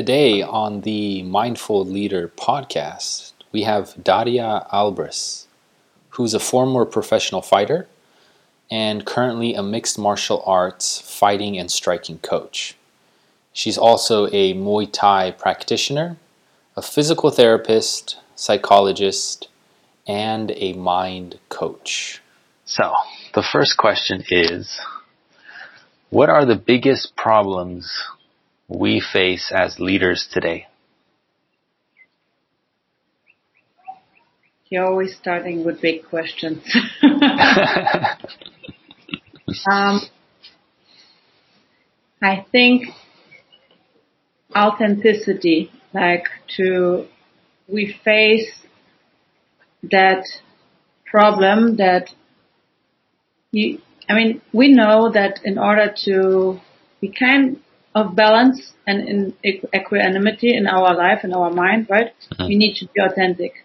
Today on the Mindful Leader podcast, we have Daria Albris, who's a former professional fighter and currently a mixed martial arts fighting and striking coach. She's also a Muay Thai practitioner, a physical therapist, psychologist, and a mind coach. So, the first question is, what are the biggest problems we face as leaders today? You're always starting with big questions. I think authenticity, we face that problem that we know that in order to be kind of balance and in equanimity in our life, in our mind, right? Mm-hmm. We need to be authentic.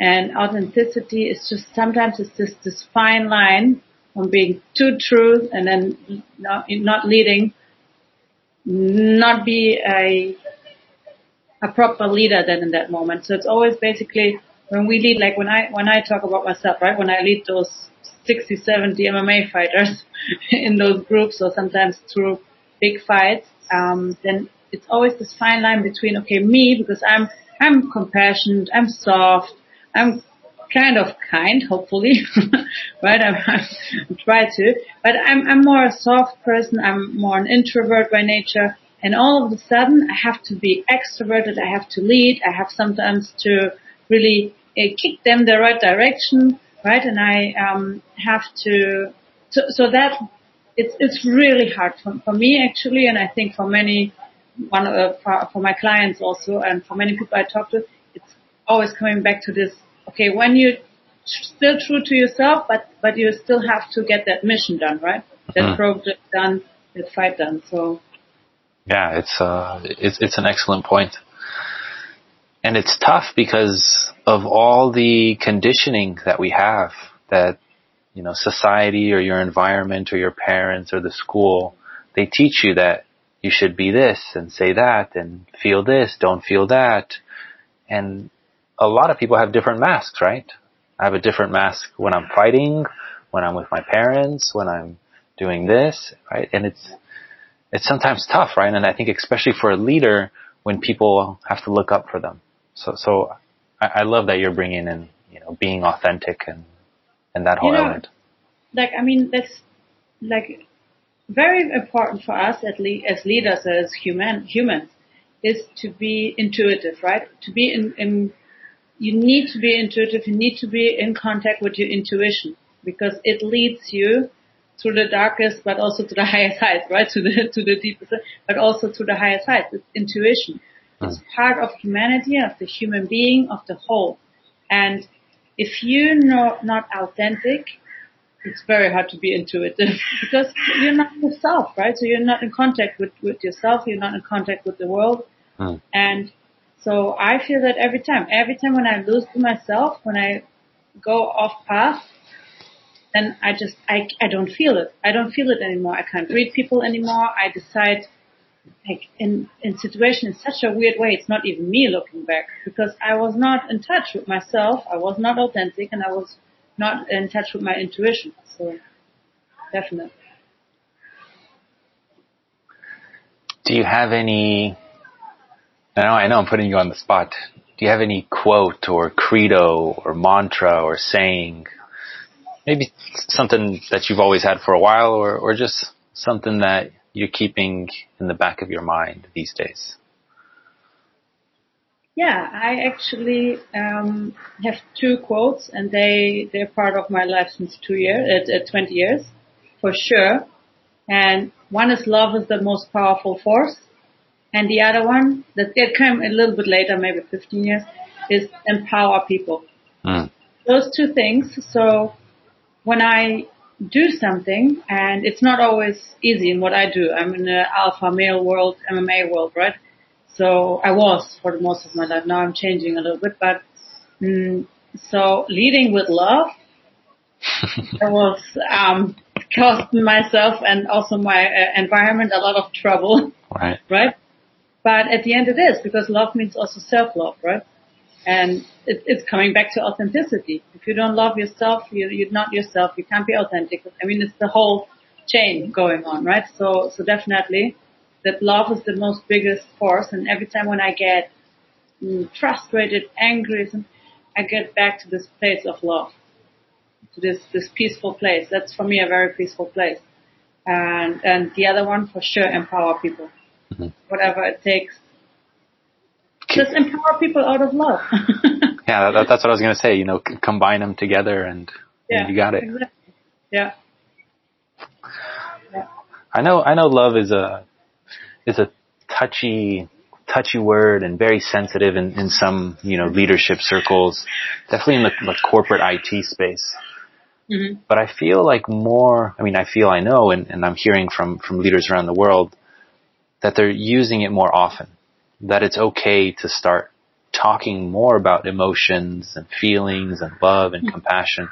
And authenticity is just, sometimes it's just this fine line from being too true and then not leading, not be a proper leader then in that moment. So it's always basically when we lead, like when I talk about myself, right? When I lead those 60, 70 MMA fighters in those groups or sometimes through big fights, then it's always this fine line between, okay, me, because I'm compassionate, I'm soft, I'm kind of kind, hopefully, right? I try to, but I'm more a soft person. I'm more an introvert by nature. And all of a sudden, I have to be extroverted. I have to lead. I have sometimes to really kick them the right direction, right? And I have to, so that it's really hard for me actually, and I think for many, for my clients also, and for many people I talk to, it's always coming back to this. Okay, when you're still true to yourself, but you still have to get that mission done, right? That project done, that fight done. So yeah, it's an excellent point. And it's tough because of all the conditioning that we have that, society or your environment or your parents or the school, they teach you that you should be this and say that and feel this, don't feel that. And a lot of people have different masks, right? I have a different mask when I'm fighting, when I'm with my parents, when I'm doing this, right? And it's sometimes tough, right? And I think especially for a leader when people have to look up for them. So I love that you're bringing in, being authentic and that whole element. That's very important for us as leaders, as humans, is to be intuitive, right? You need to be intuitive. You need to be in contact with your intuition because it leads you through the darkest, but also to the highest heights, right? To the deepest, but also to the highest heights. It's intuition. It's part of humanity, of the human being, of the whole. And if you're not authentic, it's very hard to be intuitive because you're not yourself, right? So you're not in contact with yourself. You're not in contact with the world. And so I feel that every time when I lose to myself, when I go off path, then I don't feel it. I don't feel it anymore. I can't read people anymore. I decide in situation in such a weird way. It's not even me looking back because I was not in touch with myself. I was not authentic and I was not in touch with my intuition. So definitely. Do you have any, I know I'm putting you on the spot. Do you have any quote or credo or mantra or saying, maybe something that you've always had for a while or just something that you're keeping in the back of your mind these days? Yeah, I actually have two quotes and they're part of my life since 20 years for sure. And one is love is the most powerful force. And the other one, that came a little bit later, maybe 15 years, is empower people. Those two things. So when I do something, and it's not always easy in what I do. I'm in the alpha male world, MMA world, right? So I was for most of my life. Now I'm changing a little bit. But so leading with love, I was causing myself and also my environment a lot of trouble, right? But at the end it is, because love means also self-love, right? And it's coming back to authenticity. If you don't love yourself, you're not yourself. You can't be authentic. I mean, it's the whole chain going on, right? So definitely that love is the most biggest force. And every time when I get frustrated, angry, I get back to this place of love, to this peaceful place. That's for me a very peaceful place. And the other one for sure, empower people. Mm-hmm. Whatever it takes. Just empower people out of love. Yeah, that's what I was going to say. You know, combine them together and you got it. Exactly. Yeah. I know love is a touchy word and very sensitive in some, you know, leadership circles, definitely in the corporate IT space. Mm-hmm. But I feel like more, I know, and I'm hearing from leaders around the world that they're using it more often, that it's okay to start talking more about emotions and feelings and love and compassion.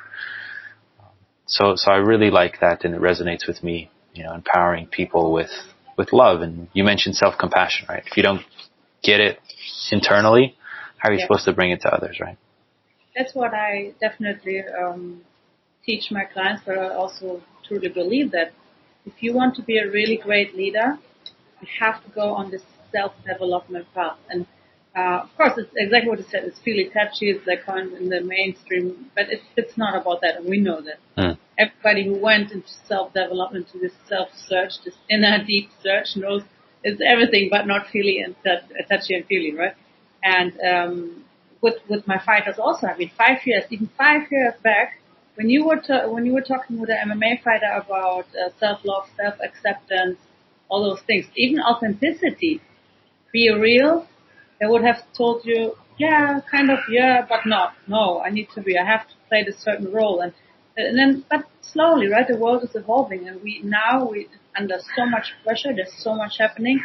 So I really like that, and it resonates with me, you know, empowering people with love. And you mentioned self-compassion, right? If you don't get it internally, how are you supposed to bring it to others, right? That's what I definitely teach my clients, but I also truly believe that if you want to be a really great leader, you have to go on this self-development path. And of course, it's exactly what you said. It's really touchy. It's like in the mainstream, but it's not about that. And we know that. Mm. Everybody who went into self-development, to this self-search, this inner deep search, knows it's everything but not feely and touchy and feely, right? And with my fighters also, I mean, 5 years back, when you were talking with an MMA fighter about self-love, self-acceptance, all those things, even authenticity, be real, they would have told you, but not. No, I have to play this certain role. But slowly, right, the world is evolving, and we're under so much pressure, there's so much happening,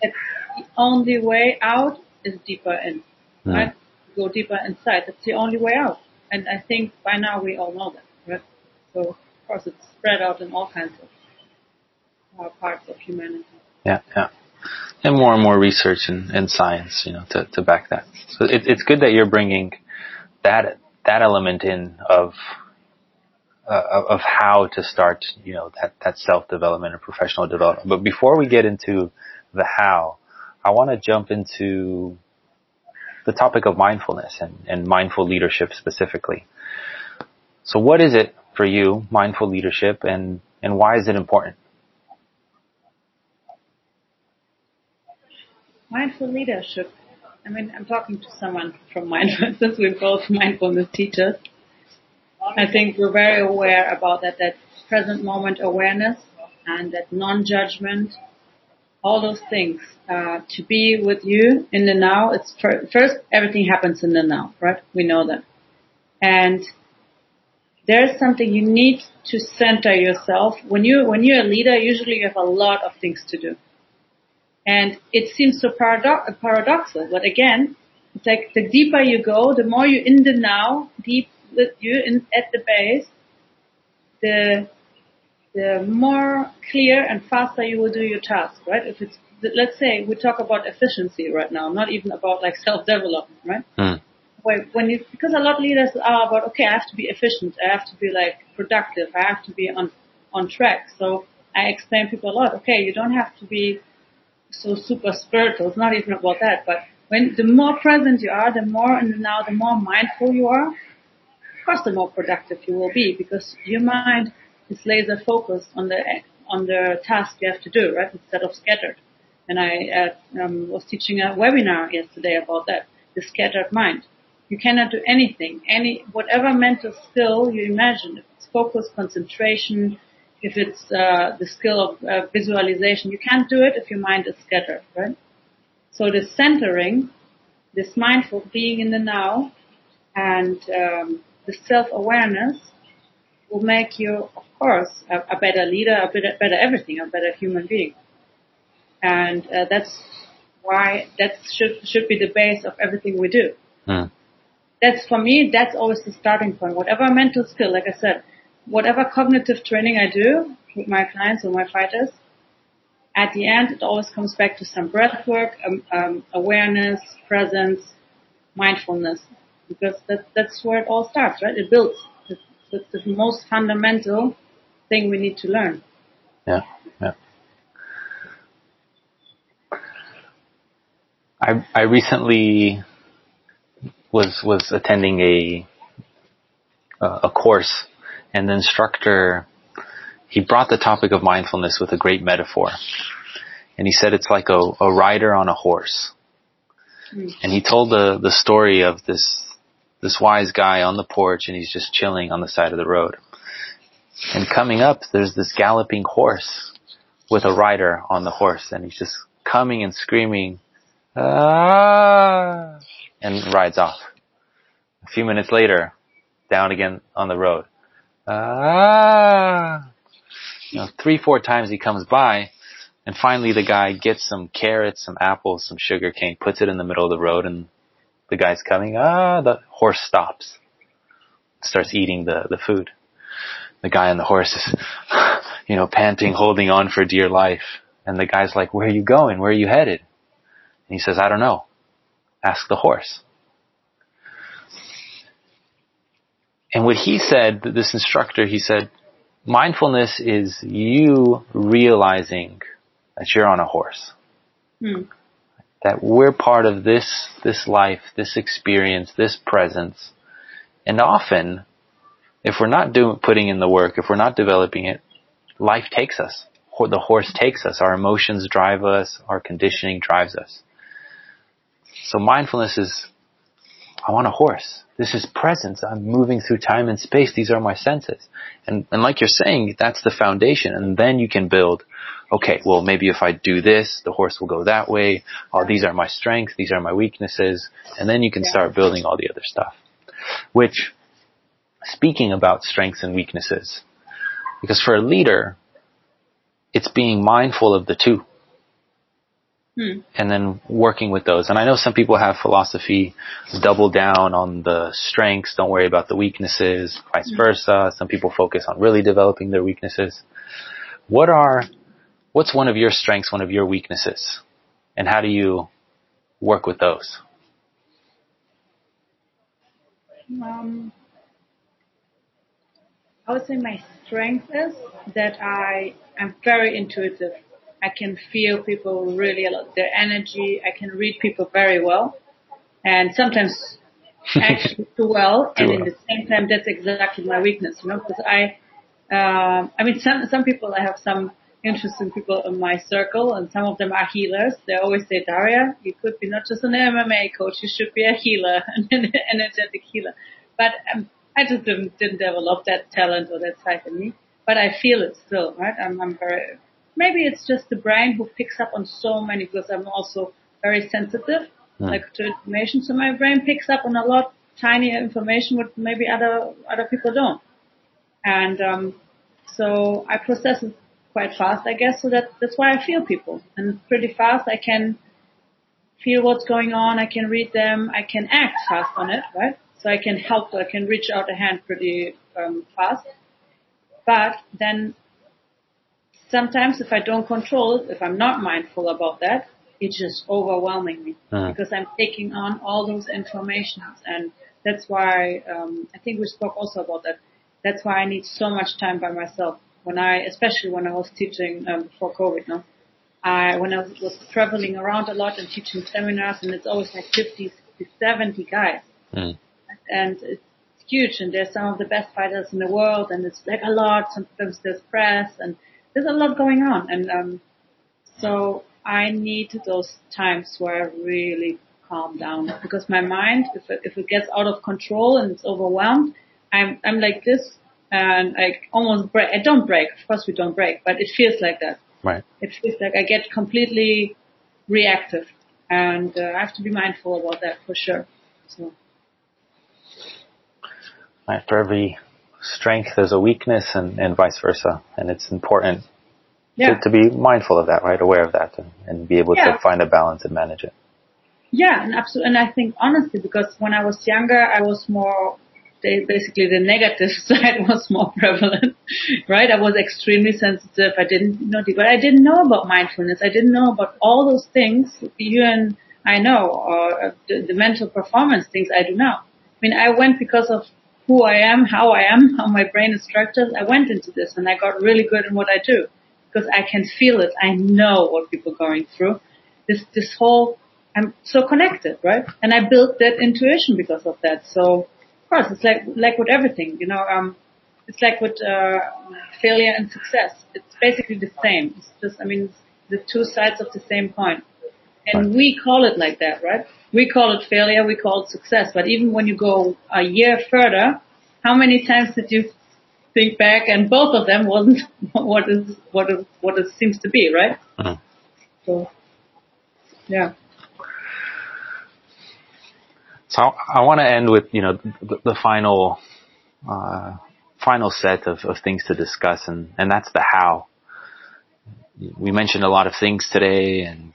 it's the only way out is deeper in, right? Go deeper inside, that's the only way out. And I think by now we all know that, right? So, of course, it's spread out in all kinds of parts of humanity. Yeah. And more research and science, you know, to back that. So it's good that you're bringing that element in of how to start, you know, that self-development and professional development. But before we get into the how, I want to jump into the topic of mindfulness and mindful leadership specifically. So what is it for you, mindful leadership, and why is it important? Mindful leadership. I mean, I'm talking to someone from mindfulness. Since we're both mindfulness teachers, I think we're very aware about that present moment awareness and that non-judgment, all those things. To be with you in the now, it's first, everything happens in the now, right? We know that. And there's something you need to center yourself. When you're a leader, usually you have a lot of things to do. And it seems so paradoxical, but again, it's like the deeper you go, the more you're in the now, deep with you in at the base, the more clear and faster you will do your task, right? If it's, let's say we talk about efficiency right now, not even about like self-development, right? Mm. Because a lot of leaders are about, okay, I have to be efficient, I have to be like productive, I have to be on track. So I explain people a lot, okay, you don't have to be so super spiritual. It's not even about that. But when the more present you are, the more in the now, the more mindful you are, of course, the more productive you will be, because your mind is laser focused on the task you have to do, right? Instead of scattered. And I was teaching a webinar yesterday about that, the scattered mind. You cannot do anything, whatever mental skill you imagine. If it's focus, concentration, if it's the skill of visualization, you can't do it if your mind is scattered, right? So this centering, this mindful being in the now, and the self-awareness will make you, of course, a better leader, a better everything, a better human being. And that's why that should be the base of everything we do. Mm. That's, for me, that's always the starting point. Whatever mental skill, like I said, whatever cognitive training I do with my clients or my fighters, at the end, it always comes back to some breath work, awareness, presence, mindfulness, because that's where it all starts, right? It builds. It's the most fundamental thing we need to learn. Yeah, yeah. I recently was attending a course, and the instructor, he brought the topic of mindfulness with a great metaphor, and he said it's like a rider on a horse. And he told the story of this wise guy on the porch, and he's just chilling on the side of the road. And coming up, there's this galloping horse with a rider on the horse, and he's just coming and screaming, "Ah!" and rides off. A few minutes later, down again on the road. "Ah!" You know, 3-4 times he comes by, and finally the guy gets some carrots, some apples, some sugar cane, puts it in the middle of the road, and the guy's coming, the horse stops, starts eating the food. The guy on the horse is, panting, holding on for dear life. And the guy's like, "Where are you going? Where are you headed?" And he says, "I don't know. Ask the horse." And what he said, this instructor, he said, mindfulness is you realizing that you're on a horse. That we're part of this life, this experience, this presence. And often, if we're not putting in the work, if we're not developing it, life takes us. The horse takes us. Our emotions drive us. Our conditioning drives us. So mindfulness is, I'm on a horse. This is presence. I'm moving through time and space. These are my senses. And like you're saying, that's the foundation. And then you can build, okay, well, maybe if I do this, the horse will go that way. Oh, these are my strengths. These are my weaknesses. And then you can start building all the other stuff. Which, speaking about strengths and weaknesses, because for a leader, it's being mindful of the two. And then working with those. And I know some people have philosophy, double down on the strengths, don't worry about the weaknesses, vice versa. Some people focus on really developing their weaknesses. What's one of your strengths, one of your weaknesses? And how do you work with those? I would say my strength is that I'm very intuitive. I can feel people really a lot, their energy. I can read people very well, and sometimes actually too well. And at the same time, that's exactly my weakness, because some people, I have some interesting people in my circle, and some of them are healers. They always say, "Daria, you could be not just an MMA coach, you should be a healer, an energetic healer." But I just didn't develop that talent or that side in me, but I feel it still, right? I'm very, maybe it's just the brain who picks up on so many, because I'm also very sensitive, like to information. So my brain picks up on a lot tiny information, what maybe other people don't. And, so I process it quite fast, I guess. So that's why I feel people, and pretty fast. I can feel what's going on. I can read them. I can act fast on it, right? So I can help, I can reach out a hand pretty fast. But then sometimes if I don't control it, if I'm not mindful about that, it's just overwhelming me because I'm taking on all those informations. And that's why, I think we spoke also about that. That's why I need so much time by myself. Especially when I was teaching before COVID, when I was traveling around a lot and teaching seminars, and it's always like 50, 70 guys. And it's huge, and there's some of the best fighters in the world, and it's like a lot. Sometimes there's press, and there's a lot going on. And so I need those times where I really calm down, because my mind, if it gets out of control and it's overwhelmed, I'm like this, and I almost break. I don't break. Of course, we don't break, but it feels like that. Right. It feels like I get completely reactive, and I have to be mindful about that for sure. So. Right, for every strength, there's a weakness, and vice versa. And it's important to be mindful of that, right? Aware of that, and be able to find a balance and manage it. Yeah, and absolutely. And I think honestly, because when I was younger, I was more basically the negative side was more prevalent, right? I was extremely sensitive. I didn't know about mindfulness. I didn't know about all those things you and I know, or the mental performance things I do now. I mean, I went because of who I am, how my brain is structured. I went into this and I got really good in what I do because I can feel it. I know what people are going through. This whole, I'm so connected, right? And I built that intuition because of that. So, of course, it's like with everything, it's like with failure and success. It's basically the same. It's just, the two sides of the same coin. And we call it like that, right? We call it failure, we call it success. But even when you go a year further, how many times did you think back and both of them wasn't what it seems to be, right? Uh-huh. So, yeah. So I want to end with, the final set of things to discuss, and that's the how. We mentioned a lot of things today, and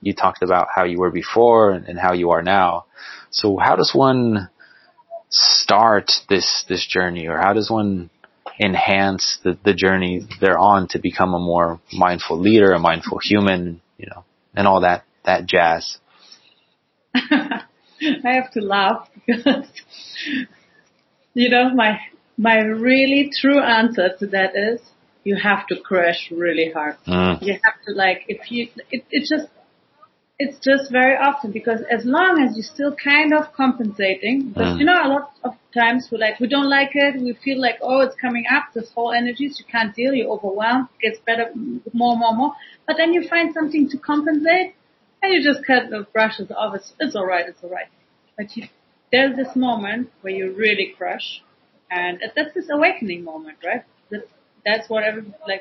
you talked about how you were before and how you are now. So how does one start this journey, or how does one enhance the journey they're on to become a more mindful leader, a mindful human, and all that jazz? I have to laugh because, my really true answer to that is you have to crash really hard. You have to it's just very often, because as long as you're still kind of compensating, because a lot of times we don't like it, we feel like, oh, it's coming up, this whole energies, you can't deal, you're overwhelmed, it gets better, more. But then you find something to compensate, and you just cut the brushes off, it's all right. But there's this moment where you really crush, and that's this awakening moment, right? That's what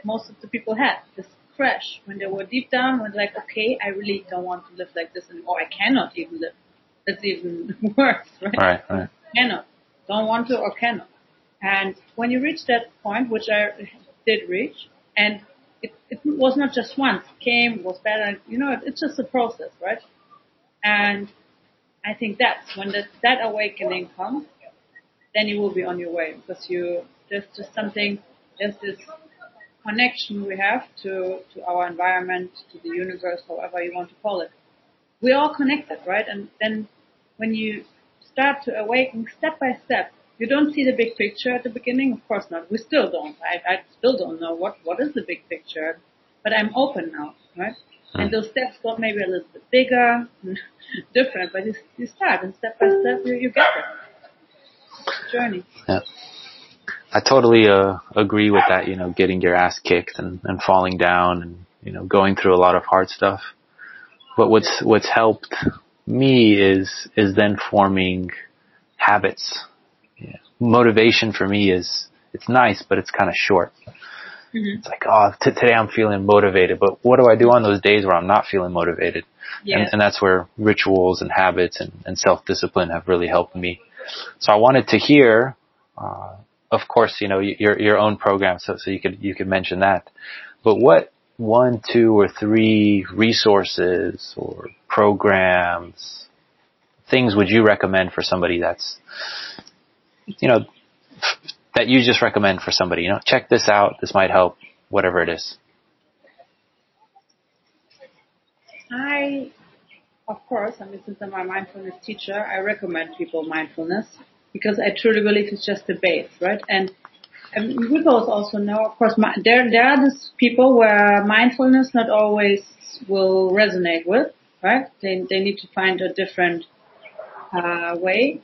most of the people had, this crash, when they were deep down, was like, okay, I really don't want to live like this anymore. I cannot even live. That's even worse, right? Right. Cannot. Don't want to or cannot. And when you reach that point, which I did reach, and it was not just once. It came, was better. It's just a process, right? And I think that's when that awakening comes, then you will be on your way, because there's just something, there's this connection we have to our environment, to the universe, however you want to call it. We're all connected, right? And then when you start to awaken step by step, you don't see the big picture at the beginning. Of course not. We still don't. I still don't know what is the big picture, but I'm open now, right? And those steps got maybe a little bit bigger, different, but you start, and step by step you get it. Journey. Yeah. I totally agree with that, getting your ass kicked and falling down and, going through a lot of hard stuff. But what's helped me is then forming habits. Yeah. Motivation for me it's nice, but it's kind of short. Mm-hmm. It's like, oh, today I'm feeling motivated, but what do I do on those days where I'm not feeling motivated? Yeah. And that's where rituals and habits and self-discipline have really helped me. So I wanted to hear, of course, your own program, so you could mention that. But what 1, 2, or 3 resources or programs, things would you recommend for somebody that's, that you just recommend for somebody, check this out, this might help, whatever it is? Since I'm a mindfulness teacher, I recommend people mindfulness, because I truly believe it's just the base, right? And we both also know, of course, there are these people where mindfulness not always will resonate with, right? They need to find a different way.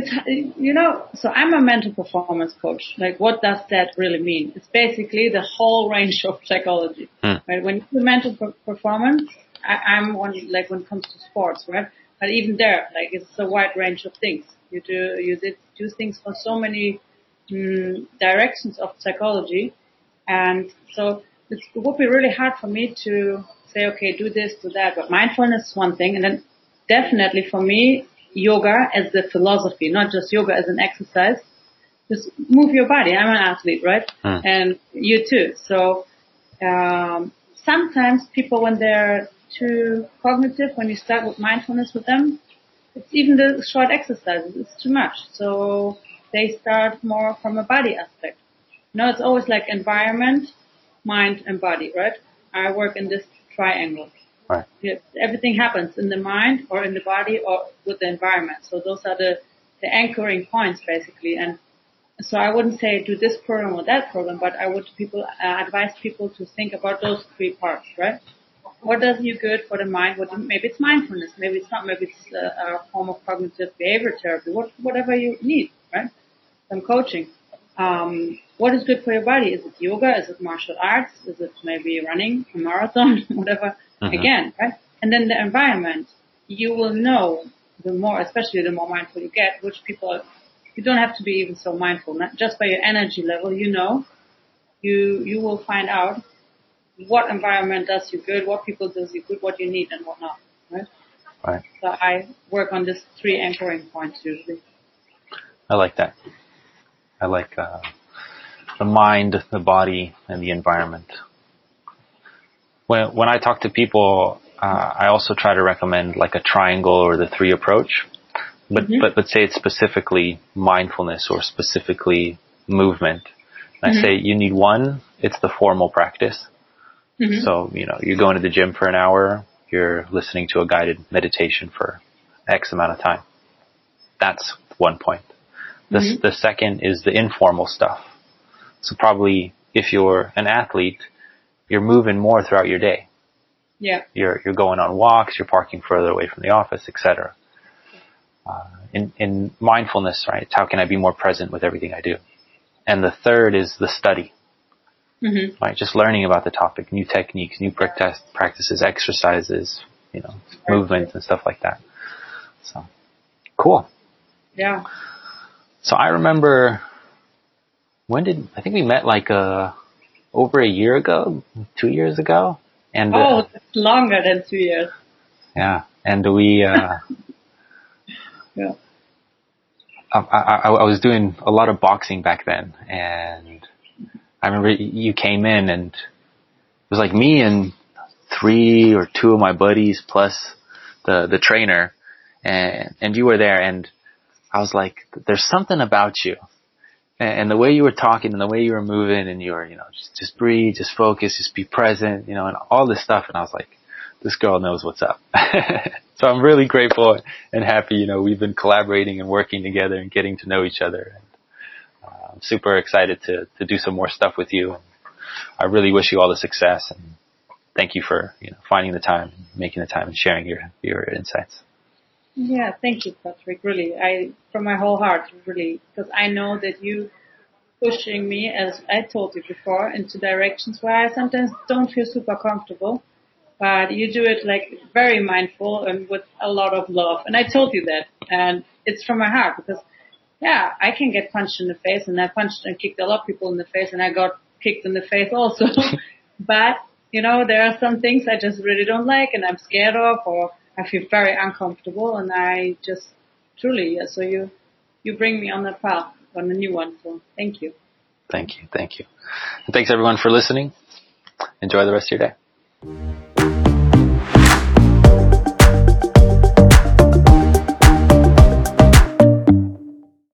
So I'm a mental performance coach. What does that really mean? It's basically the whole range of psychology, right? When you do mental performance, I'm on, when it comes to sports, right? But even there, it's a wide range of things. You do things for so many directions of psychology. And so it would be really hard for me to say, okay, do this, do that. But mindfulness is one thing. And then definitely for me, yoga as the philosophy, not just yoga as an exercise. Just move your body. I'm an athlete, right? And you too. So sometimes people, when they're too cognitive, when you start with mindfulness with them, It's even the short exercises, it's too much. So they start more from a body aspect. No, it's always like environment, mind and body, right? I work in this triangle. Right. Yes, everything happens in the mind or in the body or with the environment. So those are the anchoring points basically. And so I wouldn't say do this program or that program, but I would advise people to think about those three parts, right? What does you good for the mind? Maybe it's mindfulness, maybe it's not, maybe it's a form of cognitive behavior therapy, whatever you need, right? Some coaching. What is good for your body? Is it yoga? Is it martial arts? Is it maybe running a marathon? Whatever. Again, right? And then the environment. You will know the more mindful you get, which people, you don't have to be even so mindful. Not just by your energy level, you know, you will find out what environment does you good, what people does you good, what you need and what not, right? Right. So I work on these three anchoring points usually. I like that. I like the mind, the body, and the environment. When I talk to people, I also try to recommend like a triangle or the three approach, but say it's specifically mindfulness or specifically movement. And I say you need one. It's the formal practice. Mm-hmm. So, you know, you're going to the gym for an hour, you're listening to a guided meditation for X amount of time. That's one point. The second is the informal stuff. So probably if you're an athlete, you're moving more throughout your day. Yeah. You're going on walks, you're parking further away from the office, etc. In mindfulness, right? It's how can I be more present with everything I do? And the third is the study. Mm-hmm. Right, just learning about the topic, new techniques, new practices, exercises, you know, movements and stuff like that. So, cool. Yeah. So I remember I think we met like over a year ago, 2 years ago, and it's longer than 2 years. Yeah, and we yeah. I was doing a lot of boxing back then, and I remember you came in and it was like me and three or two of my buddies plus the trainer and you were there, and I was like, there's something about you and the way you were talking and the way you were moving and you were, you know, just breathe, just focus, just be present, you know, and all this stuff. And I was like, this girl knows what's up. So I'm really grateful and happy, you know, we've been collaborating and working together and getting to know each other. I'm super excited to do some more stuff with you. I really wish you all the success, and thank you for, you know, finding the time, making the time and sharing your insights. Yeah, thank you, Patrick. Really, from my whole heart, really, because I know that you pushing me, as I told you before, into directions where I sometimes don't feel super comfortable, but you do it like very mindful and with a lot of love. And I told you that, and it's from my heart because yeah, I can get punched in the face, and I punched and kicked a lot of people in the face, and I got kicked in the face also. But, you know, there are some things I just really don't like and I'm scared of, or I feel very uncomfortable, and I just truly, yeah, so you bring me on that path, on a new one, so thank you. Thank you, and thanks everyone for listening. Enjoy the rest of your day.